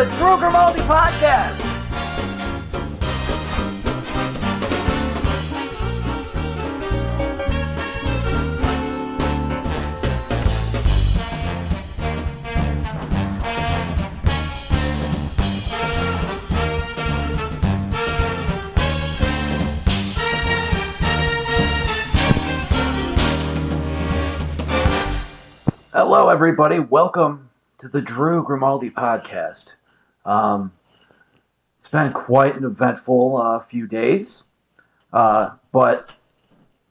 the Drew Grimaldi Podcast. Hello, everybody. Welcome to the Drew Grimaldi Podcast. It's been quite an eventful few days, but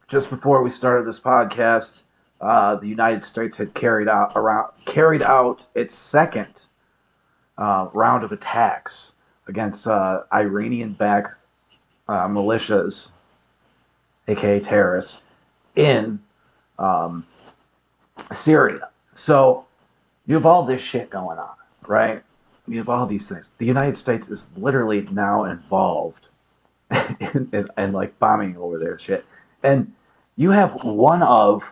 just before we started this podcast, the United States had carried out its second round of attacks against Iranian-backed militias, aka terrorists, in Syria. So you have all this shit going on, right? You have all these things. The United States is literally now involved in like bombing over there shit. And you have one of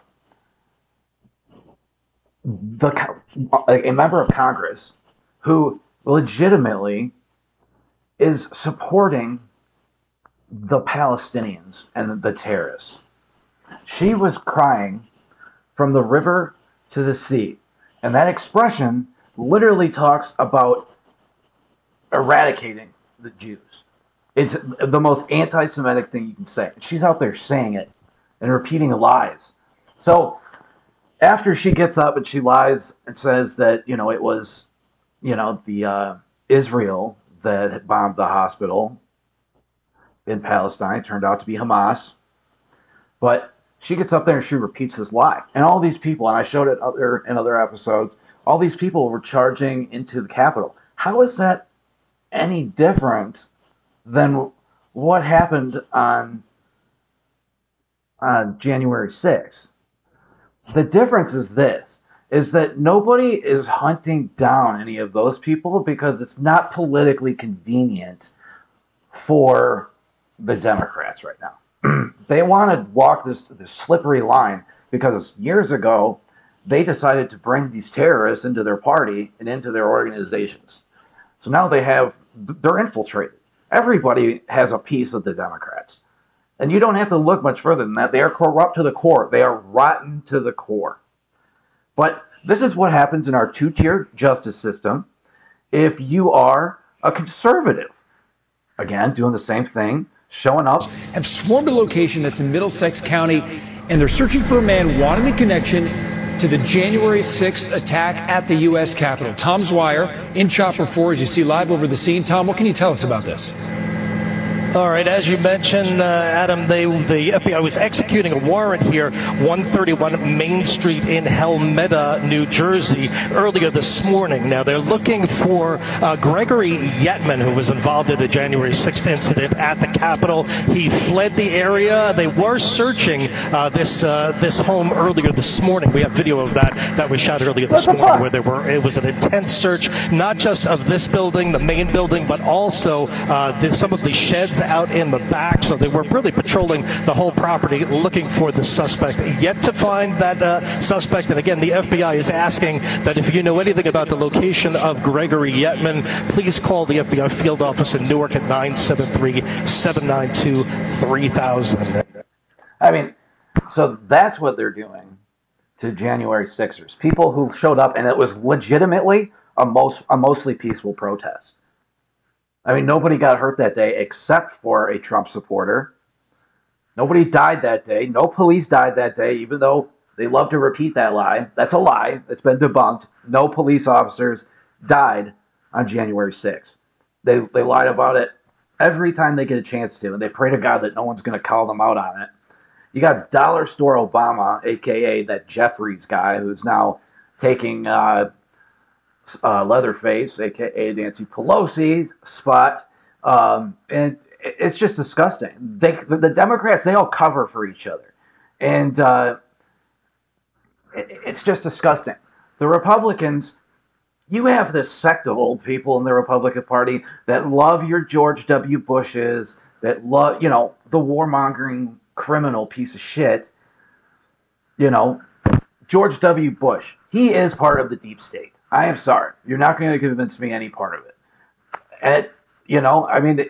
a member of Congress who legitimately is supporting the Palestinians and the terrorists. She was crying from the river to the sea. And that expression literally talks about eradicating the Jews. It's the most anti-Semitic thing you can say. She's out there saying it and repeating lies. So after she gets up and she lies and says that, you know, it was, you know, the Israel that had bombed the hospital in Palestine. It turned out to be Hamas. But she gets up there and she repeats this lie. And all these people, and I showed it in other episodes, all these people were charging into the Capitol. How is that any different than what happened on January 6th? The difference is this, is that nobody is hunting down any of those people because it's not politically convenient for the Democrats right now. They want to walk this slippery line because years ago, they decided to bring these terrorists into their party and into their organizations. So now they're infiltrated. Everybody has a piece of the Democrats. And you don't have to look much further than that. They are corrupt to the core. They are rotten to the core. But this is what happens in our two-tier justice system if you are a conservative. Again, doing the same thing. Showing up, have swarmed a location that's in Middlesex County, and they're searching for a man wanting a connection to the January 6th attack at the U.S. Capitol. Tom Zweier in Chopper 4, as you see live over the scene. Tom, what can you tell us about this? All right, as you mentioned, Adam, the FBI was executing a warrant here, 131 Main Street in Helmeta, New Jersey, earlier this morning. Now, they're looking for Gregory Yetman, who was involved in the January 6th incident at the Capitol. He fled the area. They were searching this home earlier this morning. We have video of that was shot earlier this morning, where it was an intense search, not just of this building, the main building, but also some of the sheds out in the back. So they were really patrolling the whole property looking for the suspect. Yet to find that suspect. And again, the FBI is asking that if you know anything about the location of Gregory Yetman, please call the FBI field office in Newark at 973-792-3000. I mean, so that's what they're doing to January 6ers. People who showed up, and it was legitimately a mostly peaceful protest. I mean, nobody got hurt that day except for a Trump supporter. Nobody died that day. No police died that day, even though they love to repeat that lie. That's a lie. It's been debunked. No police officers died on January 6th. They lied about it every time they get a chance to, and they pray to God that no one's going to call them out on it. You got Dollar Store Obama, a.k.a. that Jeffries guy who's now taking Leatherface, a.k.a. Nancy Pelosi's spot, and it's just disgusting. The Democrats, they all cover for each other, and it's just disgusting. The Republicans, you have this sect of old people in the Republican Party that love your George W. Bushes, that love, you know, the warmongering criminal piece of shit, you know, George W. Bush. He is part of the deep state. I am sorry. You're not going to convince me any part of it. at, you know, I mean,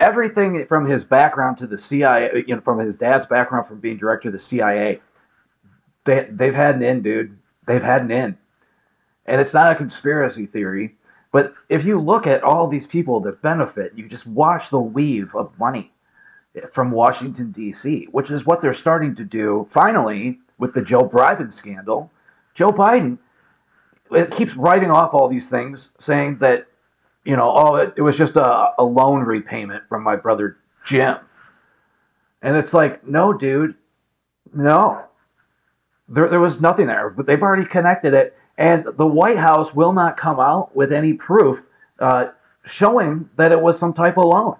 everything from his background to the CIA, you know, from his dad's background from being director of the CIA, they've had an in, dude. They've had an in. And it's not a conspiracy theory. But if you look at all these people that benefit, you just watch the weave of money from Washington, D.C., which is what they're starting to do. Finally, with the Joe Biden scandal, Joe Biden keeps writing off all these things, saying that, you know, oh, it was just a loan repayment from my brother Jim. And it's like, no, dude, no. There was nothing there, but they've already connected it. And the White House will not come out with any proof showing that it was some type of loan.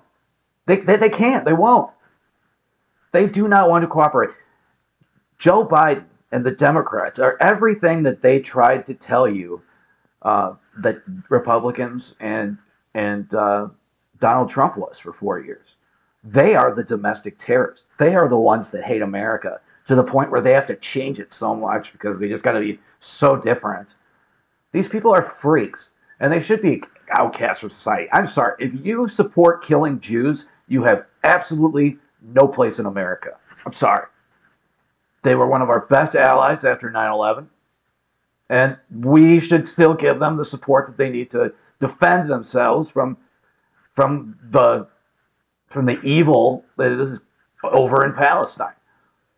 They can't. They won't. They do not want to cooperate. Joe Biden and the Democrats are everything that they tried to tell you that Republicans and Donald Trump was for 4 years. They are the domestic terrorists. They are the ones that hate America to the point where they have to change it so much because they just got to be so different. These people are freaks, and they should be outcasts from society. I'm sorry. If you support killing Jews, you have absolutely no place in America. I'm sorry. They were one of our best allies after 9/11, and we should still give them the support that they need to defend themselves from the evil that is over in Palestine.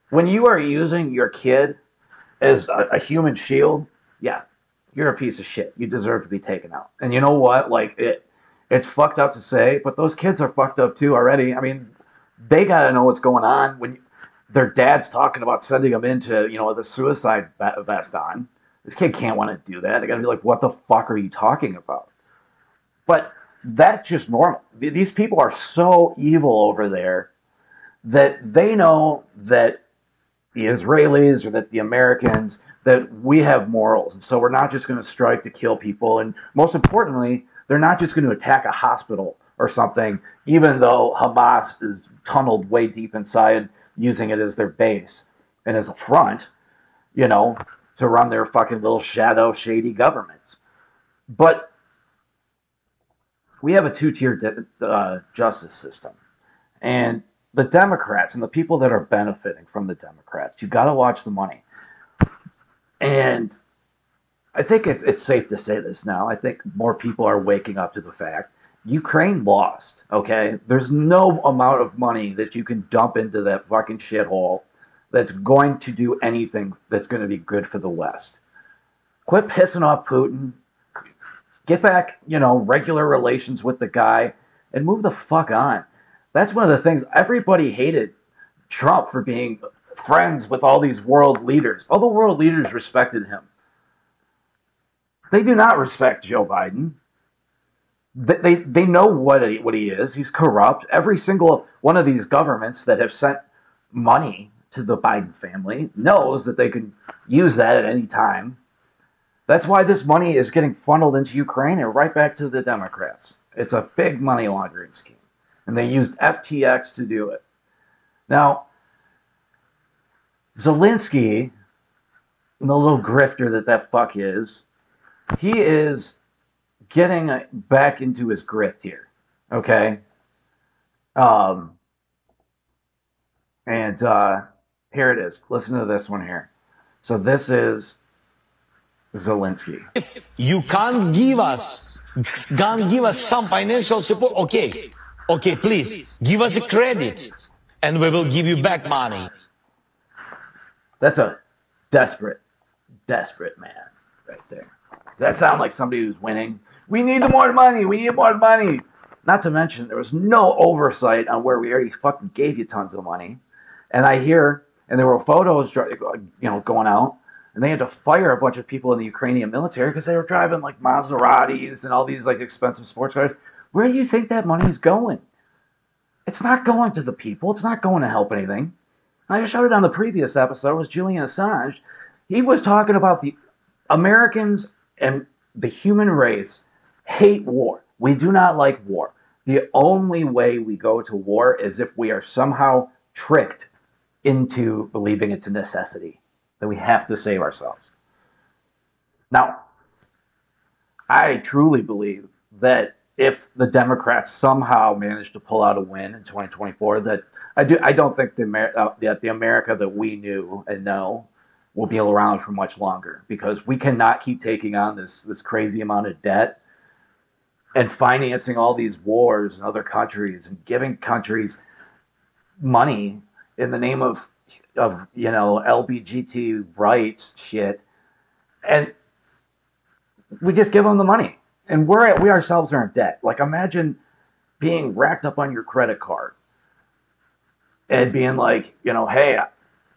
When you are using your kid as a human shield, yeah, you're a piece of shit. You deserve to be taken out. And you know what? Like, it's fucked up to say, but those kids are fucked up too already. I mean, they got to know what's going on when their dad's talking about sending them into, you know, the suicide vest on. This kid can't want to do that. They got to be like, what the fuck are you talking about? But that's just normal. These people are so evil over there that they know that the Israelis or that the Americans, that we have morals. And so we're not just going to strike to kill people. And most importantly, they're not just going to attack a hospital or something, even though Hamas is tunneled way deep inside, using it as their base and as a front, you know, to run their fucking little shadow, shady governments. But we have a two-tier justice system. And the Democrats and the people that are benefiting from the Democrats, you got to watch the money. And I think it's safe to say this now. I think more people are waking up to the fact Ukraine lost, okay? There's no amount of money that you can dump into that fucking shithole that's going to do anything that's going to be good for the West. Quit pissing off Putin. Get back, you know, regular relations with the guy and move the fuck on. That's one of the things. Everybody hated Trump for being friends with all these world leaders. All the world leaders respected him. They do not respect Joe Biden. They know what he is. He's corrupt. Every single one of these governments that have sent money to the Biden family knows that they can use that at any time. That's why this money is getting funneled into Ukraine and right back to the Democrats. It's a big money laundering scheme. And they used FTX to do it. Now, Zelensky, the little grifter that fuck is, he is getting back into his grift here, okay? Here it is. Listen to this one here. So this is Zelensky. If you can't give us some financial support, okay, please give us a credit, and we will give you back money. That's a desperate man right there. That sounds like somebody who's winning. We need more money. We need more money. Not to mention, there was no oversight on where we already fucking gave you tons of money. And and there were photos, you know, going out, and they had to fire a bunch of people in the Ukrainian military because they were driving like Maseratis and all these like expensive sports cars. Where do you think that money's going? It's not going to the people. It's not going to help anything. And I just showed it on the previous episode. It was Julian Assange. He was talking about the Americans and the human race hate war. We do not like war. The only way we go to war is if we are somehow tricked into believing it's a necessity, that we have to save ourselves. Now, I truly believe that if the Democrats somehow manage to pull out a win in 2024, that I don't think that the America that we knew and know will be around for much longer, because we cannot keep taking on this crazy amount of debt and financing all these wars in other countries and giving countries money in the name of LGBT rights shit, and we just give them the money and we ourselves are in debt. Like, imagine being racked up on your credit card and being like, hey,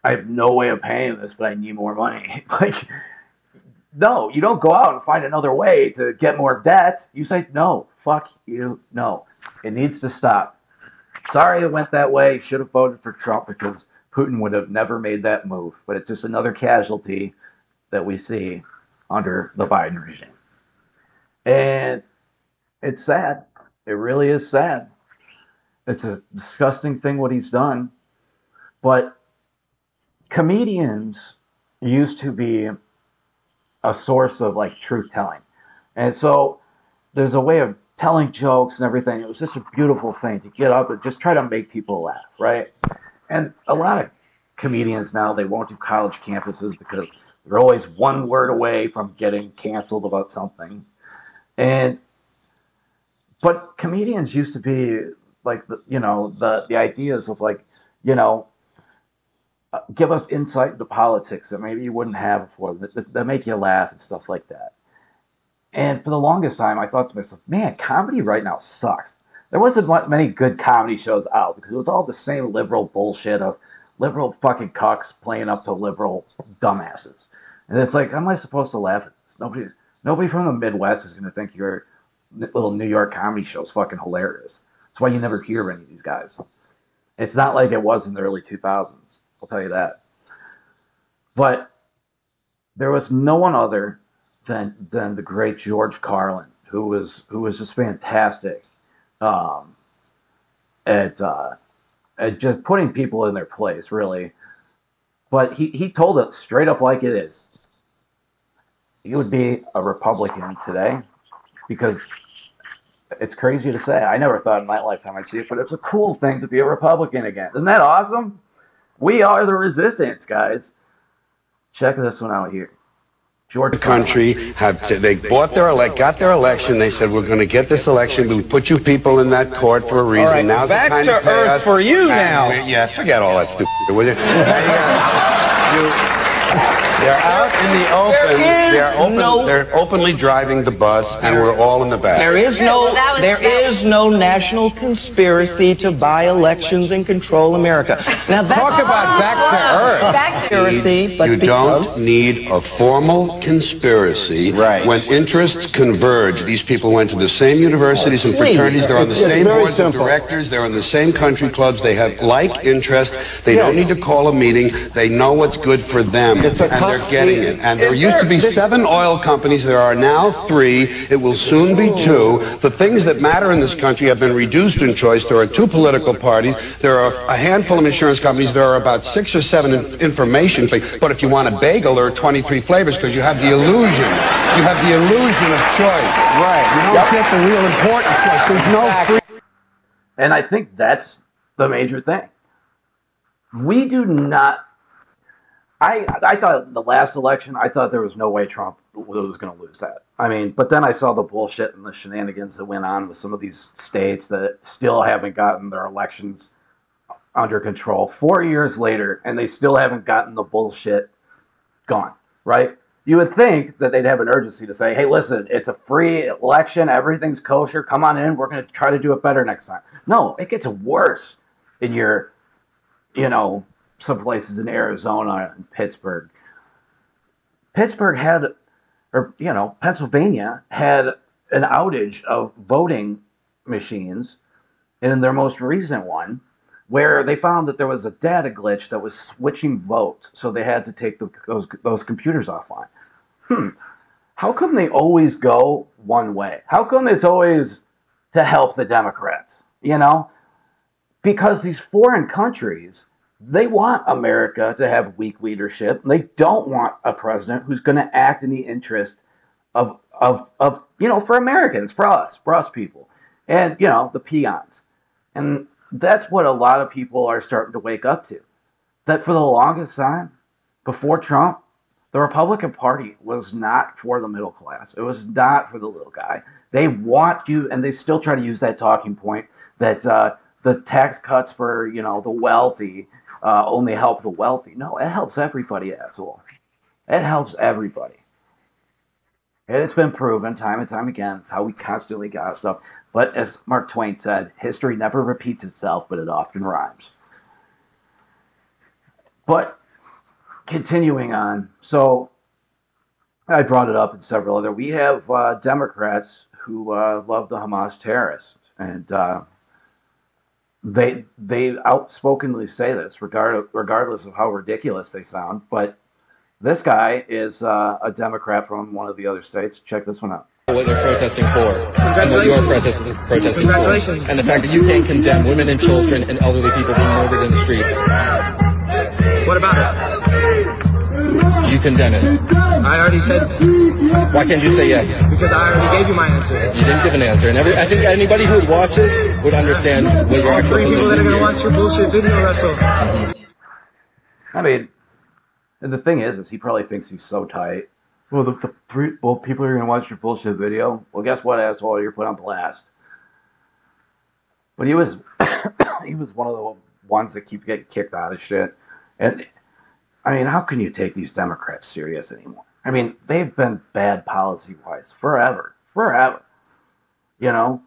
I have no way of paying this, but I need more money. Like, no, you don't go out and find another way to get more debt. You say, no, fuck you, no. It needs to stop. Sorry it went that way. Should have voted for Trump because Putin would have never made that move. But it's just another casualty that we see under the Biden regime. And it's sad. It really is sad. It's a disgusting thing what he's done. But comedians used to be a source of like truth telling. And so there's a way of telling jokes and everything. It was just a beautiful thing to get up and just try to make people laugh, right? And a lot of comedians now, they won't do college campuses because they're always one word away from getting canceled about something. But comedians used to be like, the ideas of like, give us insight into politics that maybe you wouldn't have before, that make you laugh and stuff like that. And for the longest time, I thought to myself, man, comedy right now sucks. There wasn't many good comedy shows out because it was all the same liberal bullshit of liberal fucking cucks playing up to liberal dumbasses. And it's like, how am I supposed to laugh at this? Nobody from the Midwest is going to think your little New York comedy show is fucking hilarious. That's why you never hear any of these guys. It's not like it was in the early 2000s. I'll tell you that. But there was no one other than the great George Carlin, who was just fantastic at just putting people in their place, really. But he told it straight up like it is. He would be a Republican today, because it's crazy to say. I never thought in my lifetime I'd see it, but it's a cool thing to be a Republican again. Isn't that awesome? We are the resistance, guys. Check this one out here. George, the country got their election. They said, we're going to get this election. We put you people in that court for a reason. All right, now's back the time to earth us. For you now. Yeah, forget all that stupid shit, will you? They're out in the open. They're openly driving the bus, and we're all in the back. There is no national conspiracy to buy elections and control America. Now talk about back to earth. You don't need a formal conspiracy when interests converge. These people went to the same universities and fraternities. They're on the same boards of directors. They're in the same country clubs. They have like interests. They don't need to call a meeting. They know what's good for them. They're getting it. And there used to be 7 oil companies. There are now 3. It will soon be 2. The things that matter in this country have been reduced in choice. There are 2 political parties. There are a handful of insurance companies. There are about 6 or 7 information things. But if you want a bagel, there are 23 flavors, because you have the illusion. You have the illusion of choice. Right. You don't get the real important choice. There's no free. And I think that's the major thing. We do not. I thought in the last election, I thought there was no way Trump was going to lose that. I mean, but then I saw the bullshit and the shenanigans that went on with some of these states that still haven't gotten their elections under control 4 years later, and they still haven't gotten the bullshit gone, right? You would think that they'd have an urgency to say, hey, listen, it's a free election. Everything's kosher. Come on in. We're going to try to do it better next time. No, it gets worse in your, some places in Arizona and Pittsburgh. Pennsylvania had an outage of voting machines, and in their most recent one, where they found that there was a data glitch that was switching votes, so they had to take those computers offline. How come they always go one way? How come it's always to help the Democrats? Because these foreign countries, they want America to have weak leadership. They don't want a president who's going to act in the interest of for Americans, for us people. and, you know, the peons. And that's what a lot of people are starting to wake up to. That for the longest time, before Trump, the Republican Party was not for the middle class. It was not for the little guy. They want you, and they still try to use that talking point that the tax cuts for, you know, the wealthy only help the wealthy. No, it helps everybody, asshole. It helps everybody. And it's been proven time and time again. It's how we constantly got stuff. But as Mark Twain said, history never repeats itself, but it often rhymes. But continuing on, so I brought it up in several other. We have Democrats who love the Hamas terrorists, and they outspokenly say this, regardless of how ridiculous they sound. But this guy is a Democrat from one of the other states. Check this one out. What they're protesting for, and what you're protesting for, and the fact that you can't condemn women and children and elderly people being murdered in the streets. What about it? Do you condemn it? I already said that. Why can't you say yes? Because I already gave you my answer. You didn't give an answer, and I think anybody who would watch this would understand what your actual position is. People that are going to watch your bullshit video wrestles. I mean, and the thing is he probably thinks he's so tight. Well, the people are going to watch your bullshit video. Well, guess what, asshole? You're put on blast. But he was he was one of the ones that keep getting kicked out of shit. And, I mean, how can you take these Democrats serious anymore? I mean, they've been bad policy-wise forever. Forever. You know?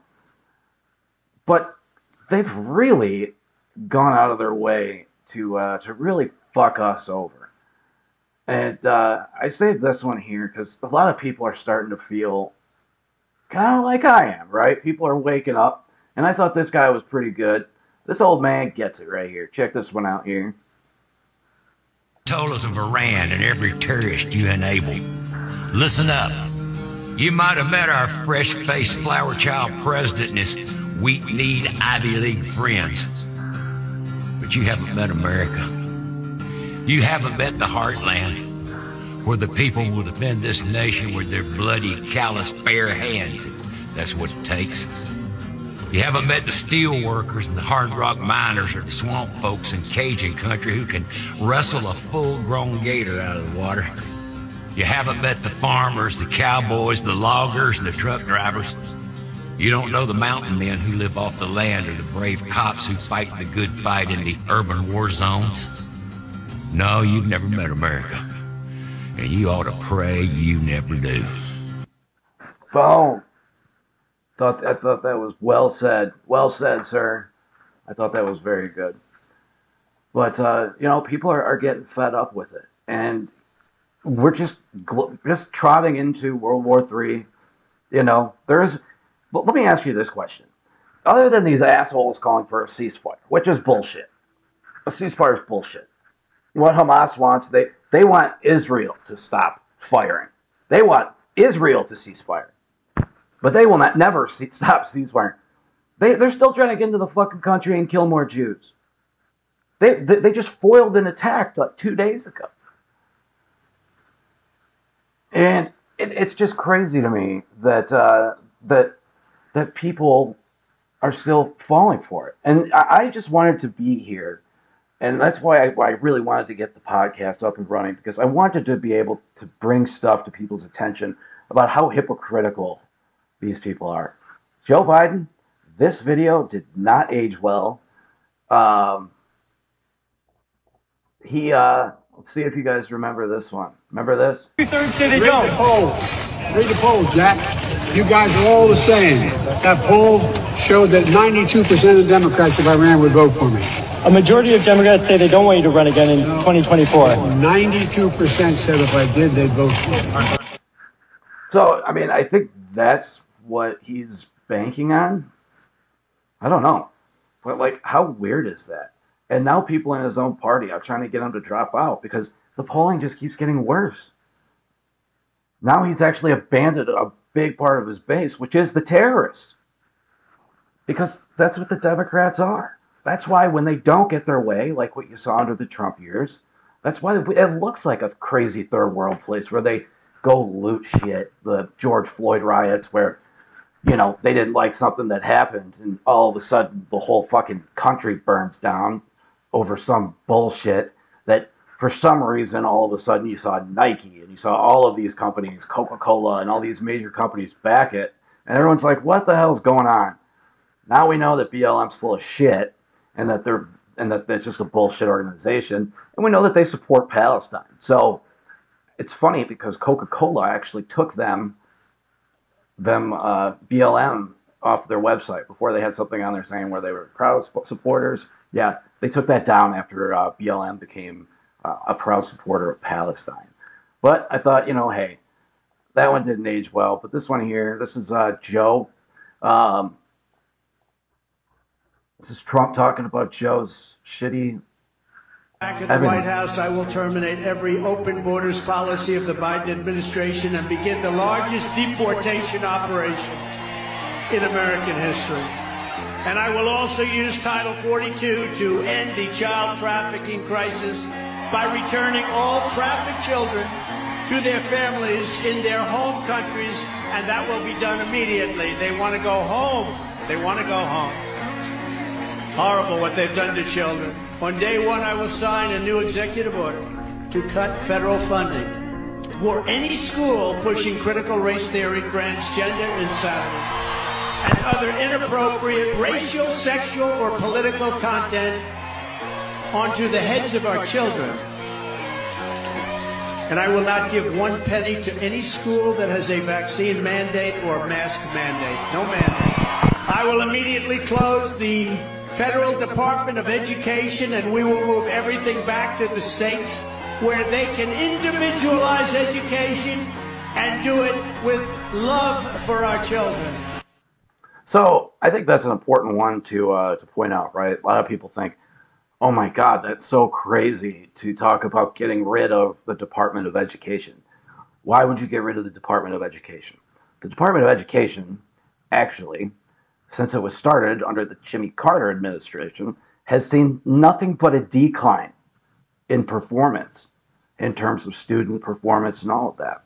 But they've really gone out of their way to really fuck us over. And I saved this one here because a lot of people are starting to feel kind of like I am, right? People are waking up, and I thought this guy was pretty good. This old man gets it right here. Check this one out here. Told us of Iran and every terrorist you enabled. Listen up. You might have met our fresh-faced flower child president and his weak-kneed Ivy League friends, but you haven't met America. You haven't met the heartland, where the people will defend this nation with their bloody, calloused, bare hands. That's what it takes. You haven't met the steel workers and the hard rock miners or the swamp folks in Cajun country who can wrestle a full-grown gator out of the water. You haven't met the farmers, the cowboys, the loggers, and the truck drivers. You don't know the mountain men who live off the land or the brave cops who fight the good fight in the urban war zones. No, you've never met America, and you ought to pray you never do. Boom. I thought that was well said. Well said, sir. I thought that was very good. But, you know, people are getting fed up with it, and we're just trotting into World War III. You know, but let me ask you this question. Other than these assholes calling for a ceasefire, which is bullshit. A ceasefire is bullshit. What Hamas wants, they want Israel to stop firing. They want Israel to cease fire. But they will never stop ceasefire. They're still trying to get into the fucking country and kill more Jews. They just foiled an attack like 2 days ago. And it's just crazy to me that that people are still falling for it. And I just wanted to be here. And that's why I really wanted to get the podcast up and running, because I wanted to be able to bring stuff to people's attention about how hypocritical these people are. Joe Biden, this video did not age well. Let's see if you guys remember this one. Remember this? Two-thirds say they don't. Read the poll, Jack. You guys are all the same. That poll showed that 92% of Democrats, if I ran, would vote for me. A majority of Democrats say they don't want you to run again in 2024. 92% said if I did, they'd vote for me. So, I mean, I think that's what he's banking on. I don't know. But, like, how weird is that? And now people in his own party are trying to get him to drop out because the polling just keeps getting worse. Now he's actually abandoned a big part of his base, which is the terrorists. Because that's what the Democrats are. That's why when they don't get their way, like what you saw under the Trump years, that's why it looks like a crazy third world place where they go loot shit, the George Floyd riots where you know, they didn't like something that happened, and all of a sudden the whole fucking country burns down over some bullshit that for some reason, all of a sudden you saw Nike and you saw all of these companies, Coca-Cola and all these major companies back it. And everyone's like, what the hell's going on? Now we know that BLM's full of shit and that they're, and that it's just a bullshit organization. And we know that they support Palestine. So it's funny because Coca-Cola actually took them BLM off their website. Before they had something on there saying where they were proud supporters. Yeah, they took that down after BLM became a proud supporter of Palestine. But I thought, you know, hey, that one didn't age well. But this one here, this is Joe. This is Trump talking about Joe's shitty... Back at the White House, I will terminate every open borders policy of the Biden administration and begin the largest deportation operation in American history. And I will also use Title 42 to end the child trafficking crisis by returning all trafficked children to their families in their home countries, and that will be done immediately. They want to go home. They want to go home. Horrible what they've done to children. On day one, I will sign a new executive order to cut federal funding for any school pushing critical race theory, transgender insanity, and other inappropriate racial, sexual, or political content onto the heads of our children. And I will not give one penny to any school that has a vaccine mandate or mask mandate. No mandate. I will immediately close the Federal Department of Education, and we will move everything back to the states where they can individualize education and do it with love for our children. So I think that's an important one to point out, right? A lot of people think, oh my God, that's so crazy to talk about getting rid of the Department of Education. Why would you get rid of the Department of Education? The Department of Education actually, since it was started under the Jimmy Carter administration, has seen nothing but a decline in performance, in terms of student performance and all of that.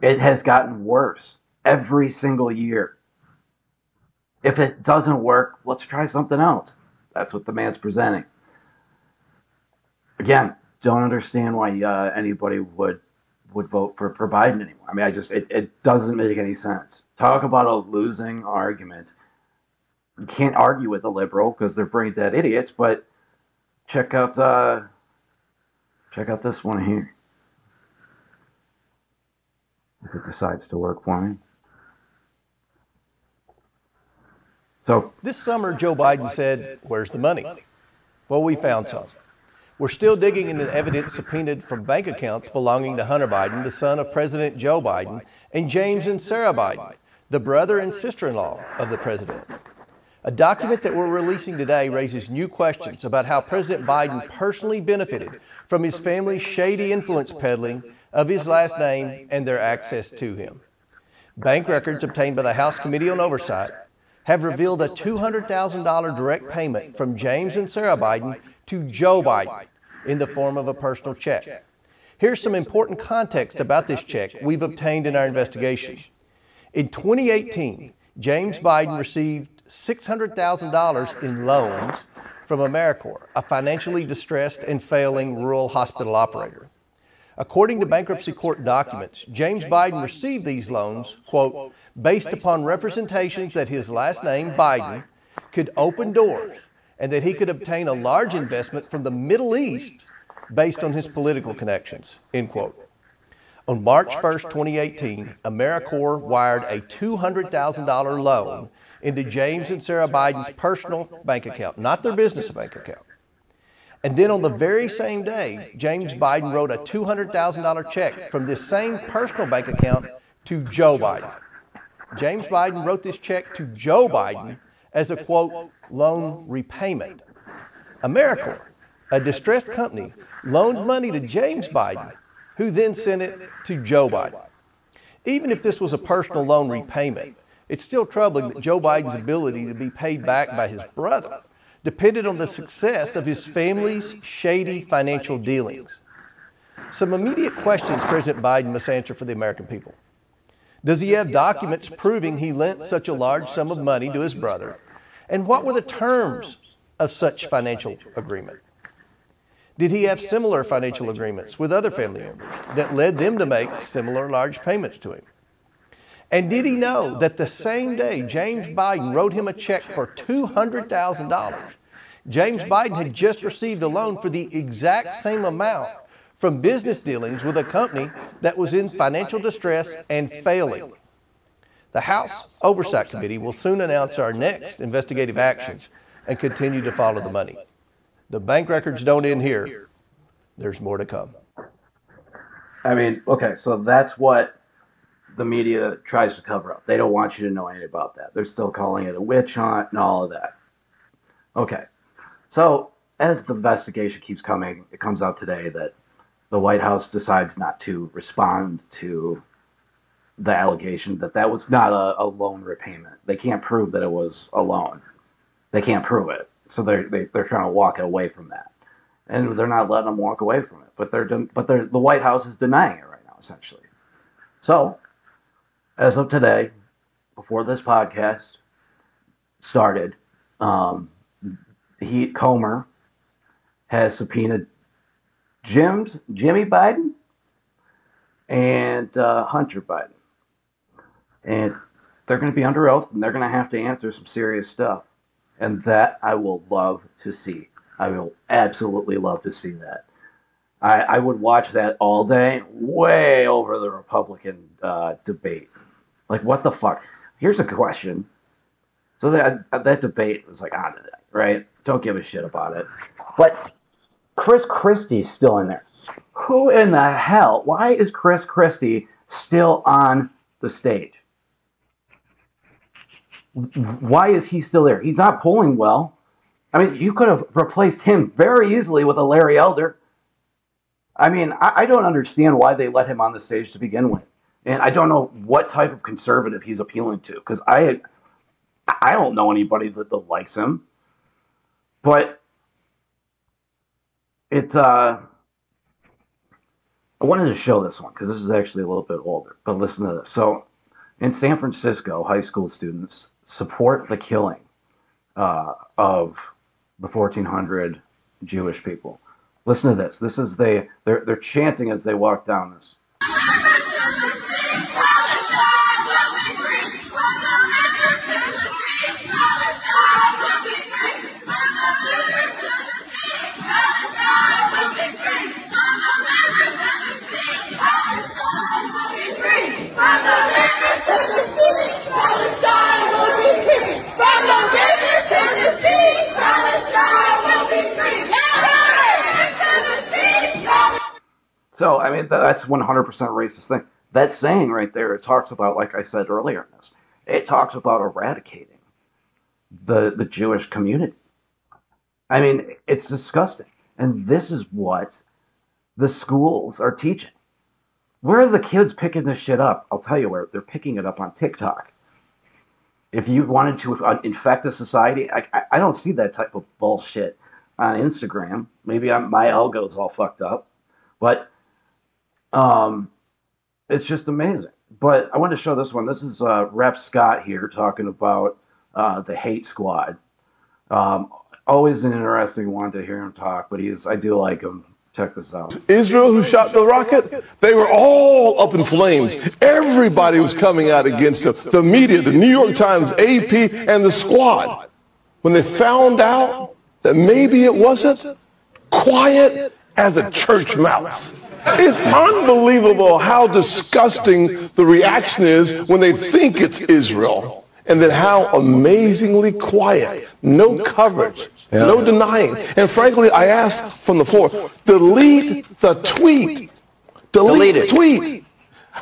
It has gotten worse every single year. If it doesn't work, let's try something else. That's what the man's presenting. Again, don't understand why anybody would vote for Biden anymore. I mean, it doesn't make any sense. Talk about a losing argument. You can't argue with a liberal because they're brain dead idiots, but check out this one here. If it decides to work for me. So this summer, Joe Biden said, where's the money? Well, we found some. We're still digging into the evidence subpoenaed from bank accounts belonging to Hunter Biden, the son of President Joe Biden, and James and Sarah Biden, the brother and sister-in-law of the president. A document that we're releasing today raises new questions about how President Biden personally benefited from his family's shady influence peddling of his last name and their access to him. Bank records obtained by the House Committee on Oversight have revealed a $200,000 direct payment from James and Sarah Biden to Joe Biden in the form of a personal check. Here's some important context about this check we've obtained in our investigation. In 2018, James Biden received $600,000 in loans from AmeriCorps, a financially distressed and failing rural hospital operator. According to bankruptcy court documents, James Biden received these loans, quote, based upon representations that his last name, Biden, could open doors and that he could obtain a large investment from the Middle East based on his political connections, end quote. On March 1st, 2018, AmeriCorps wired a $200,000 loan into James and Sarah Biden's personal bank account, not their business bank account. And then on the very same day, James Biden wrote a $200,000 check from this same personal bank account to Joe Biden. James Biden wrote this check to Joe Biden as a, quote, loan repayment. AmeriCorps, a distressed company, loaned money to James Biden, who then sent it to Joe Biden. Even if this was a personal loan repayment, it's still troubling that Joe Biden's ability to be paid back by his brother depended on the success of his family's shady financial dealings. Some immediate questions President Biden must answer for the American people. Does he have documents proving he lent such a large sum of money to his brother? And what were the terms of such financial agreement? Did he have similar financial agreements with other family members that led them to make similar large payments to him? And did he know that the same day James Biden wrote him a check for $200,000, James Biden had just received a loan for the exact same amount from business dealings with a company that was in financial distress and failing? The House Oversight Committee will soon announce our next investigative actions and continue to follow the money. The bank records don't end here. There's more to come. I mean, okay, so that's what the media tries to cover up. They don't want you to know anything about that. They're still calling it a witch hunt and all of that. Okay, so as the investigation keeps coming, it comes out today that the White House decides not to respond to the allegation that that was not a loan repayment. They can't prove that it was a loan. They can't prove it. So they're trying to walk away from that, and they're not letting them walk away from it. But the White House is denying it right now, essentially. So, as of today, before this podcast started, Comer has subpoenaed Jimmy Biden and Hunter Biden, and they're going to be under oath, and they're going to have to answer some serious stuff. And that I will love to see. I will absolutely love to see that. I would watch that all day, way over the Republican debate. Like, what the fuck? Here's a question. So that debate was like on today, right? Don't give a shit about it. But Chris Christie's still in there. Who in the hell? Why is Chris Christie still on the stage? Why is he still there? He's not polling well. I mean, you could have replaced him very easily with a Larry Elder. I mean, I don't understand why they let him on the stage to begin with. And I don't know what type of conservative he's appealing to, because I don't know anybody that likes him. But it's I wanted to show this one, because this is actually a little bit older. But listen to this. So in San Francisco, high school students support the killing of the 1,400 Jewish people. Listen to this. This is they're chanting as they walk down this. So, I mean, that's 100% racist thing. That saying right there, it talks about, like I said earlier in this, it talks about eradicating the Jewish community. I mean, it's disgusting. And this is what the schools are teaching. Where are the kids picking this shit up? I'll tell you where. They're picking it up on TikTok. If you wanted to infect a society, I don't see that type of bullshit on Instagram. Maybe my algo's all fucked up. But it's just amazing. But I want to show this one. This is Rep. Scott here talking about the hate squad. Always an interesting one to hear him talk, but I do like him. Check this out. Israel, who shot the rocket, they were all up in flames. Everybody was coming out against them. The media, the New York Times, AP, and the squad. When they found out that maybe it wasn't, quiet as a church mouse. It's unbelievable how disgusting the reaction is when they think it's Israel, and then how amazingly quiet, no coverage, no denying. And frankly, I asked from the floor, delete the tweet. Delete the tweet.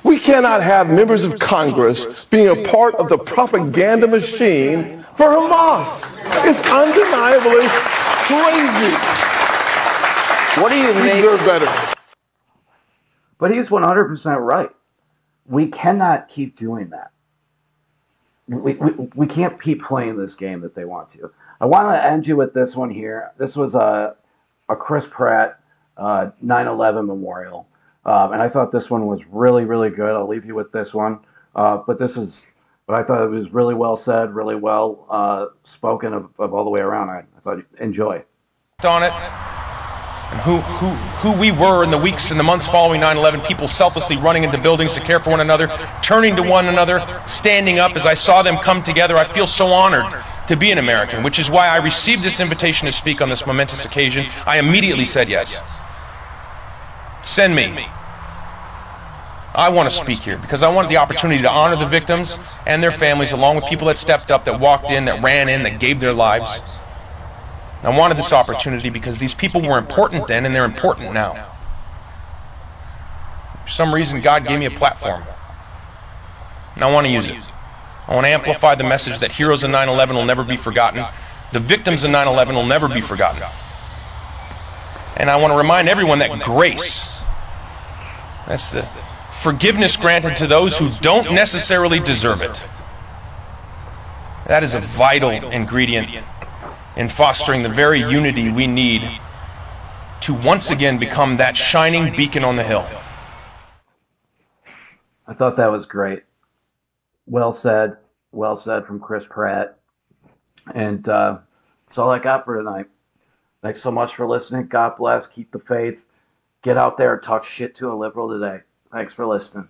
We cannot have members of Congress being a part of the propaganda machine for Hamas. It's undeniably crazy. What do you make? They're better. But he's 100% right. We cannot keep doing that. We can't keep playing this game that they want to. I want to end you with this one here. This was a Chris Pratt 9/11 memorial, and I thought this one was really, really good. I'll leave you with this one. But this is, but I thought it was really well said, really well spoken of all the way around. I thought, enjoy. On it, and who we were in the weeks and the months following 9/11, people selflessly running into buildings to care for one another, turning to one another, standing up. As I saw them come together, I feel so honored to be an American, which is why I received this invitation to speak on this momentous occasion. I immediately said yes. Send me. I want to speak here because I want the opportunity to honor the victims and their families, along with people that stepped up, that walked in, that ran in, that gave their lives. I wanted this opportunity because these people were important then and they're important now. For some reason, God gave me a platform, and I want to use it. I want to amplify the message that heroes of 9/11 will never be forgotten. The victims of 9/11 will never be forgotten. And I want to remind everyone that grace, that's the forgiveness granted to those who don't necessarily deserve it. That is a vital ingredient in fostering the very unity we need to once again become that shining beacon on the hill. I thought that was great. Well said from Chris Pratt. And that's all I got for tonight. Thanks so much for listening. God bless. Keep the faith. Get out there and talk shit to a liberal today. Thanks for listening.